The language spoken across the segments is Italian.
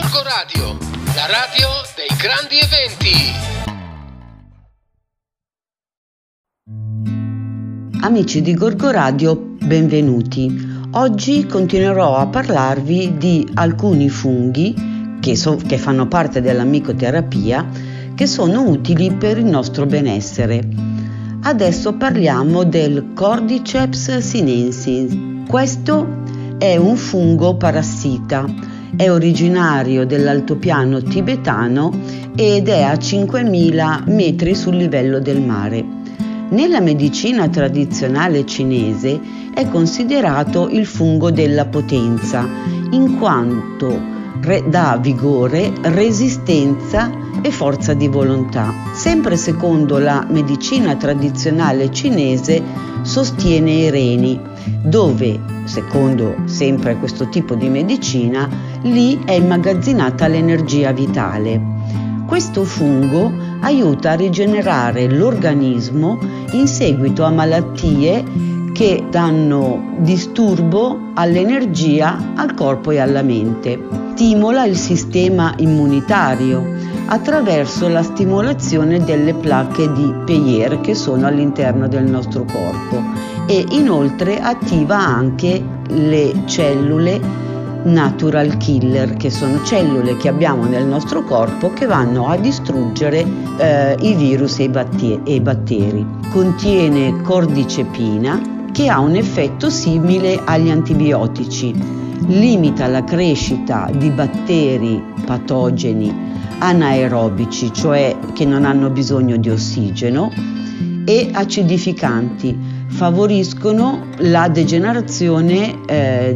Gorgo Radio, la radio dei grandi eventi. Amici di Gorgo Radio, benvenuti. Oggi continuerò a parlarvi di alcuni funghi che fanno parte della micoterapia, che sono utili per il nostro benessere. Adesso parliamo del Cordyceps sinensis. Questo è un fungo parassita. È originario dell'altopiano tibetano ed è a 5.000 metri sul livello del mare. Nella medicina tradizionale cinese è considerato il fungo della potenza, in quanto dà vigore, resistenza e forza di volontà. Sempre secondo la medicina tradizionale cinese sostiene i reni, dove, secondo sempre questo tipo di medicina, lì è immagazzinata l'energia vitale. Questo fungo aiuta a rigenerare l'organismo in seguito a malattie che danno disturbo all'energia, al corpo e alla mente. Stimola il sistema immunitario attraverso la stimolazione delle placche di Peyer che sono all'interno del nostro corpo e inoltre attiva anche le cellule natural killer, che sono cellule che abbiamo nel nostro corpo che vanno a distruggere i virus e i batteri. Contiene cordicepina che ha un effetto simile agli antibiotici, limita la crescita di batteri patogeni anaerobici, cioè che non hanno bisogno di ossigeno, e acidificanti. Favoriscono la degenerazione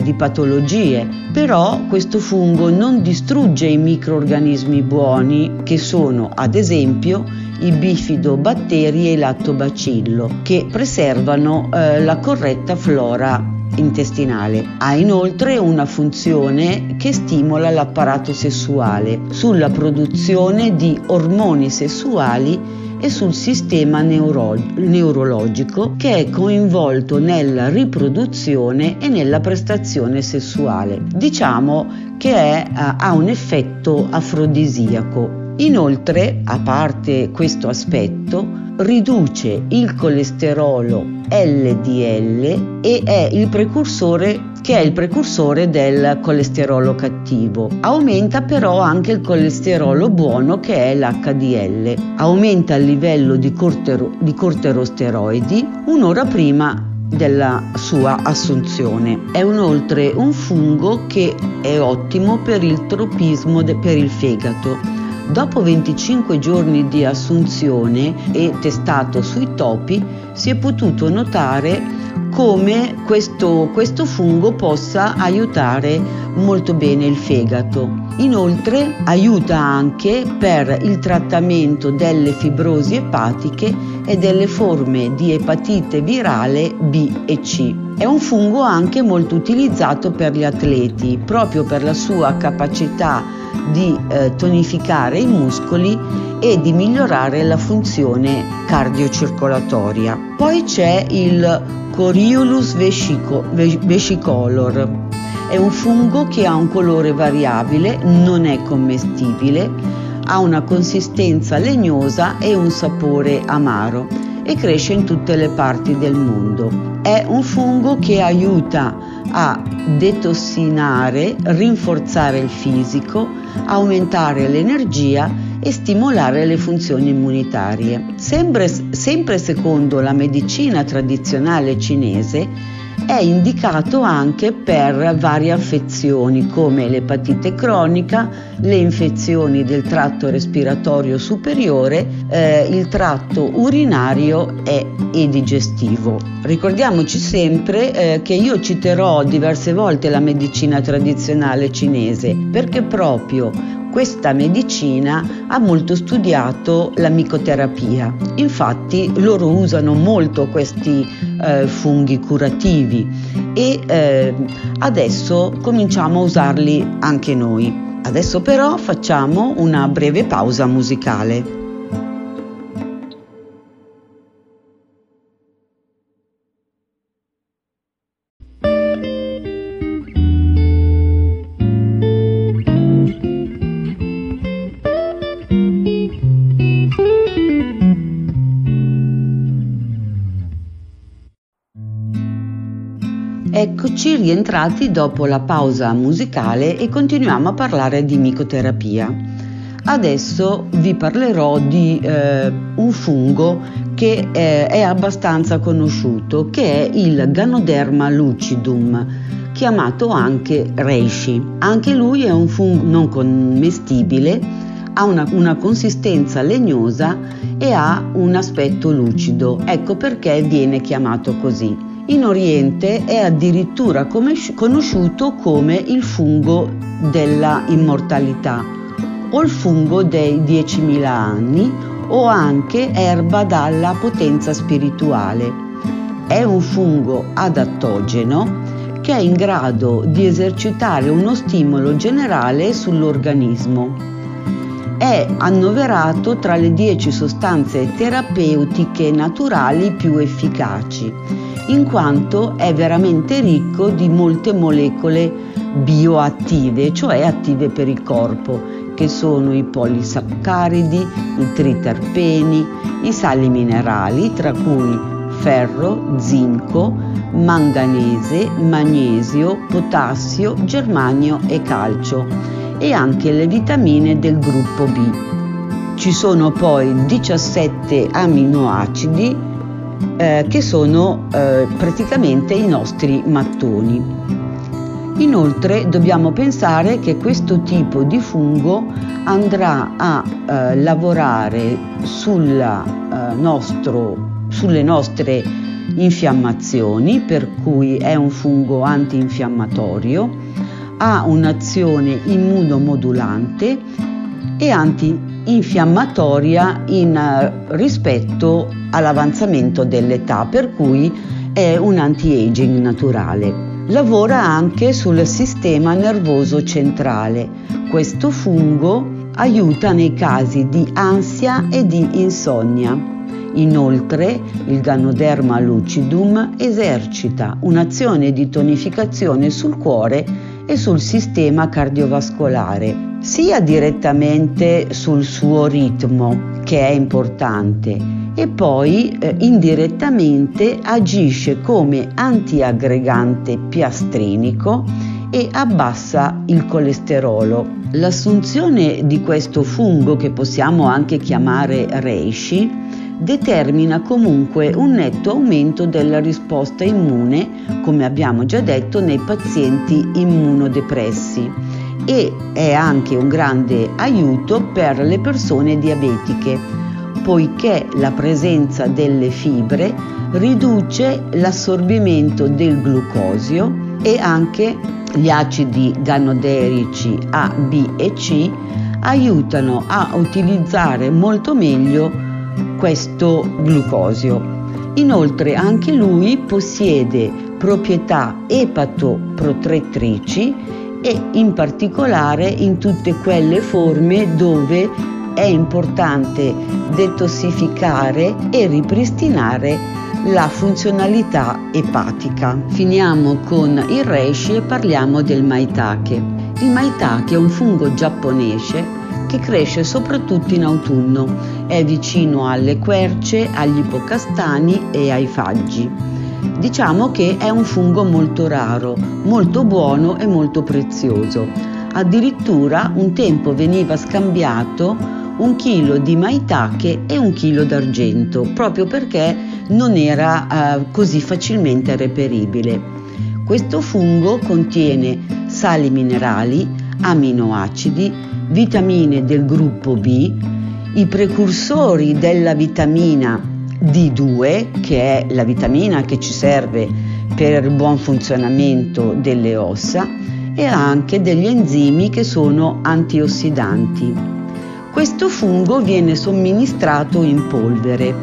di patologie, però questo fungo non distrugge i microrganismi buoni che sono ad esempio i bifidobatteri e il lattobacillo, che preservano la corretta flora intestinale. Ha inoltre una funzione che stimola l'apparato sessuale sulla produzione di ormoni sessuali e sul sistema neurologico che è coinvolto nella riproduzione e nella prestazione sessuale. Diciamo che ha un effetto afrodisiaco. Inoltre, a parte questo aspetto, riduce il colesterolo LDL e è il precursore del colesterolo cattivo. Aumenta però anche il colesterolo buono, che è l'HDL. Aumenta il livello di corticosteroidi un'ora prima della sua assunzione. È inoltre un fungo che è ottimo per il tropismo per il fegato. Dopo 25 giorni di assunzione e testato sui topi, si è potuto notare come questo fungo possa aiutare molto bene il fegato. Inoltre aiuta anche per il trattamento delle fibrosi epatiche e delle forme di epatite virale B e C. È un fungo anche molto utilizzato per gli atleti, proprio per la sua capacità di tonificare i muscoli e di migliorare la funzione cardiocircolatoria. Poi c'è il Coriolus versicolor. È un fungo che ha un colore variabile, non è commestibile, ha una consistenza legnosa e un sapore amaro e cresce in tutte le parti del mondo. È un fungo che aiuta a detossinare, rinforzare il fisico, aumentare l'energia e stimolare le funzioni immunitarie. Sempre secondo la medicina tradizionale cinese, è indicato anche per varie affezioni come l'epatite cronica, le infezioni del tratto respiratorio superiore, il tratto urinario e digestivo. Ricordiamoci sempre che io citerò diverse volte la medicina tradizionale cinese, perché proprio questa medicina ha molto studiato la micoterapia. Infatti loro usano molto questi funghi curativi e adesso cominciamo a usarli anche noi. Adesso però facciamo una breve pausa musicale. rientrati dopo la pausa musicale e continuiamo a parlare di micoterapia. Adesso vi parlerò di un fungo che è abbastanza conosciuto, che è il Ganoderma lucidum, chiamato anche reishi. Anche lui è un fungo non commestibile, ha una consistenza legnosa e ha un aspetto lucido, ecco perché viene chiamato così. In Oriente è addirittura conosciuto come il fungo della immortalità o il fungo dei 10.000 anni o anche erba dalla potenza spirituale. È un fungo adattogeno che è in grado di esercitare uno stimolo generale sull'organismo. È annoverato tra le 10 sostanze terapeutiche naturali più efficaci, in quanto è veramente ricco di molte molecole bioattive, cioè attive per il corpo, che sono i polisaccaridi, i triterpeni, i sali minerali, tra cui ferro, zinco, manganese, magnesio, potassio, germanio e calcio, e anche le vitamine del gruppo B. Ci sono poi 17 aminoacidi che sono praticamente i nostri mattoni. Inoltre dobbiamo pensare che questo tipo di fungo andrà a lavorare sulle nostre infiammazioni, per cui è un fungo antinfiammatorio, ha un'azione immunomodulante e antinfiammatoria in rispetto all'avanzamento dell'età, per cui è un anti-aging naturale. Lavora anche sul sistema nervoso centrale. Questo fungo aiuta nei casi di ansia e di insonnia. Inoltre il Ganoderma lucidum esercita un'azione di tonificazione sul cuore e sul sistema cardiovascolare, sia direttamente sul suo ritmo, che è importante, e poi indirettamente agisce come antiaggregante piastrinico e abbassa il colesterolo. L'assunzione di questo fungo, che possiamo anche chiamare reishi, determina comunque un netto aumento della risposta immune, come abbiamo già detto, nei pazienti immunodepressi, e è anche un grande aiuto per le persone diabetiche, poiché la presenza delle fibre riduce l'assorbimento del glucosio, e anche gli acidi ganoderici A, B e C aiutano a utilizzare molto meglio questo glucosio. Inoltre anche lui possiede proprietà epatoprotettrici, e in particolare in tutte quelle forme dove è importante detossificare e ripristinare la funzionalità epatica. Finiamo con il reishi e parliamo del maitake. Il maitake è un fungo giapponese che cresce soprattutto in autunno, è vicino alle querce, agli ipocastani e ai faggi. Diciamo che è un fungo molto raro, molto buono e molto prezioso. Addirittura un tempo veniva scambiato 1 chilo di maitake e 1 chilo d'argento, proprio perché non era così facilmente reperibile. Questo fungo contiene sali minerali, aminoacidi, vitamine del gruppo B, i precursori della vitamina D2, che è la vitamina che ci serve per il buon funzionamento delle ossa, e anche degli enzimi che sono antiossidanti. Questo fungo viene somministrato in polvere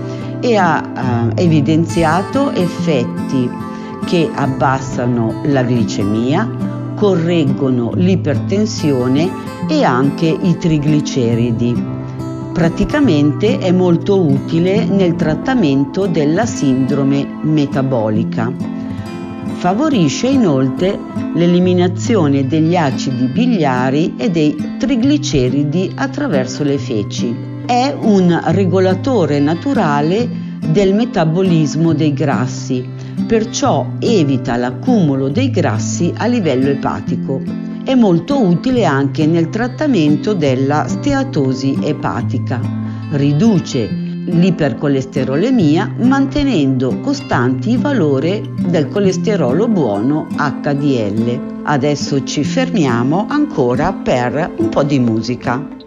e ha evidenziato effetti che abbassano la glicemia, correggono l'ipertensione e anche i trigliceridi. Praticamente è molto utile nel trattamento della sindrome metabolica. Favorisce inoltre l'eliminazione degli acidi biliari e dei trigliceridi attraverso le feci. È un regolatore naturale del metabolismo dei grassi perciò evita l'accumulo dei grassi a livello epatico. È molto utile anche nel trattamento della steatosi epatica. Riduce l'ipercolesterolemia mantenendo costanti il valore del colesterolo buono HDL. Adesso ci fermiamo ancora per un po' di musica.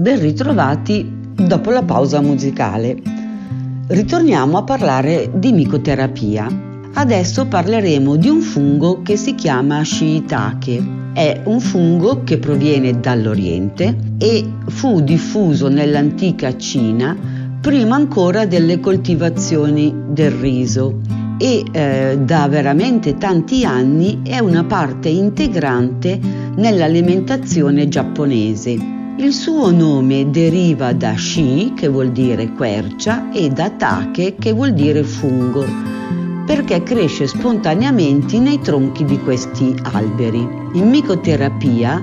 Ben ritrovati dopo la pausa musicale. Ritorniamo a parlare di micoterapia. Adesso parleremo di un fungo che si chiama shiitake. È un fungo che proviene dall'Oriente e fu diffuso nell'antica Cina prima ancora delle coltivazioni del riso e da veramente tanti anni è una parte integrante nell'alimentazione giapponese. Il suo nome deriva da shi, che vuol dire quercia, e da take, che vuol dire fungo, perché cresce spontaneamente nei tronchi di questi alberi. In micoterapia,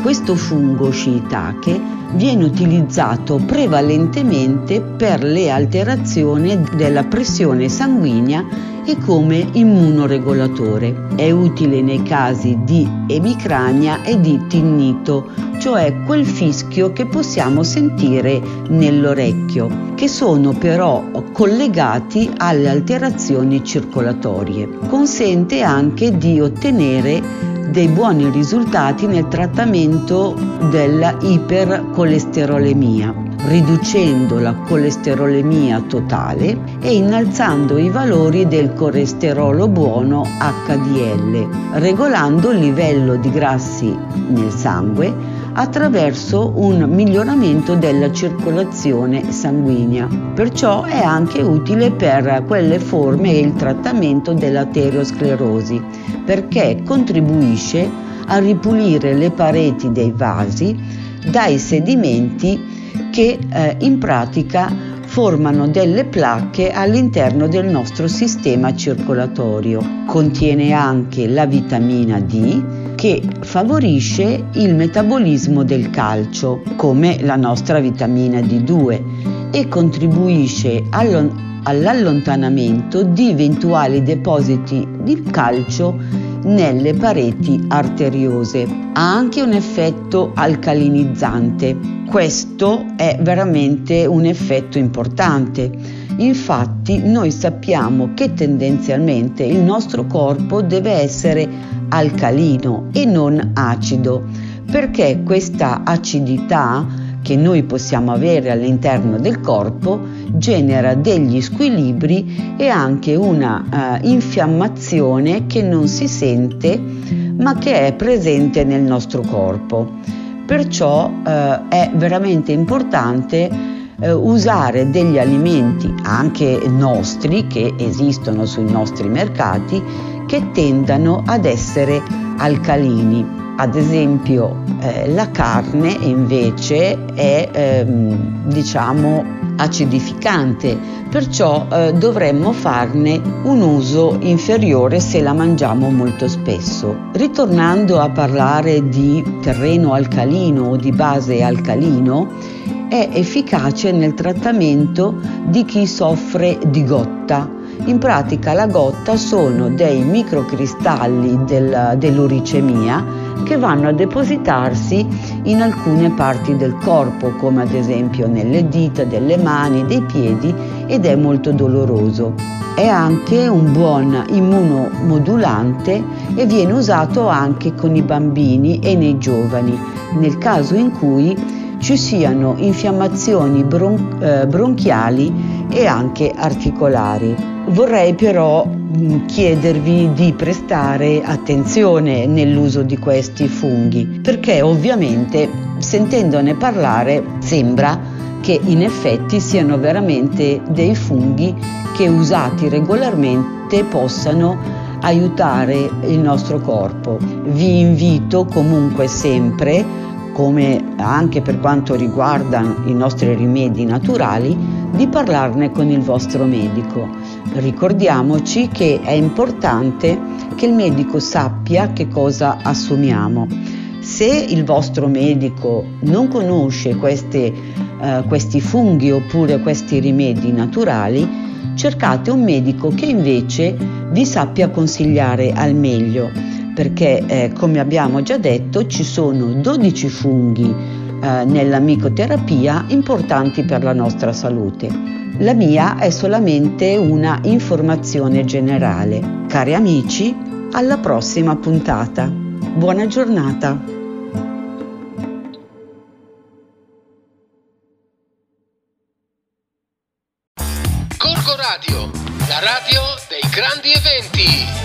questo fungo shiitake viene utilizzato prevalentemente per le alterazioni della pressione sanguigna e come immunoregolatore. È utile nei casi di emicrania e di tinnito, cioè quel fischio che possiamo sentire nell'orecchio, che sono però collegati alle alterazioni circolatorie. Consente anche di ottenere dei buoni risultati nel trattamento della ipercolesterolemia, riducendo la colesterolemia totale e innalzando i valori del colesterolo buono HDL, regolando il livello di grassi nel sangue attraverso un miglioramento della circolazione sanguigna. Perciò è anche utile per quelle forme e il trattamento dell'aterosclerosi, perché contribuisce a ripulire le pareti dei vasi dai sedimenti che in pratica formano delle placche all'interno del nostro sistema circolatorio. Contiene anche la vitamina D, che favorisce il metabolismo del calcio, come la nostra vitamina D2, e contribuisce all'allontanamento di eventuali depositi di calcio nelle pareti arteriose. Ha anche un effetto alcalinizzante. Questo è veramente un effetto importante. Infatti noi sappiamo che tendenzialmente il nostro corpo deve essere alcalino e non acido, perché questa acidità che noi possiamo avere all'interno del corpo genera degli squilibri e anche una infiammazione che non si sente ma che è presente nel nostro corpo. Perciò è veramente importante usare degli alimenti, anche nostri, che esistono sui nostri mercati, che tendano ad essere alcalini. Ad esempio la carne invece è acidificante, perciò dovremmo farne un uso inferiore se la mangiamo molto spesso. Ritornando a parlare di terreno alcalino o di base alcalino, è efficace nel trattamento di chi soffre di gotta. In pratica la gotta sono dei microcristalli dell'uricemia che vanno a depositarsi in alcune parti del corpo, come ad esempio nelle dita, delle mani, dei piedi, ed è molto doloroso. È anche un buon immunomodulante e viene usato anche con i bambini e nei giovani, nel caso in cui ci siano infiammazioni bronchiali e anche articolari. Vorrei però chiedervi di prestare attenzione nell'uso di questi funghi, perché ovviamente sentendone parlare sembra che in effetti siano veramente dei funghi che usati regolarmente possano aiutare il nostro corpo. Vi invito comunque sempre come anche per quanto riguarda i nostri rimedi naturali, di parlarne con il vostro medico. Ricordiamoci che è importante che il medico sappia che cosa assumiamo. Se il vostro medico non conosce questi funghi oppure questi rimedi naturali, cercate un medico che invece vi sappia consigliare al meglio, perché come abbiamo già detto ci sono 12 funghi nella micoterapia importanti per la nostra salute. La mia è solamente una informazione generale. Cari amici, alla prossima puntata. Buona giornata. Gorgo Radio, la radio dei grandi eventi.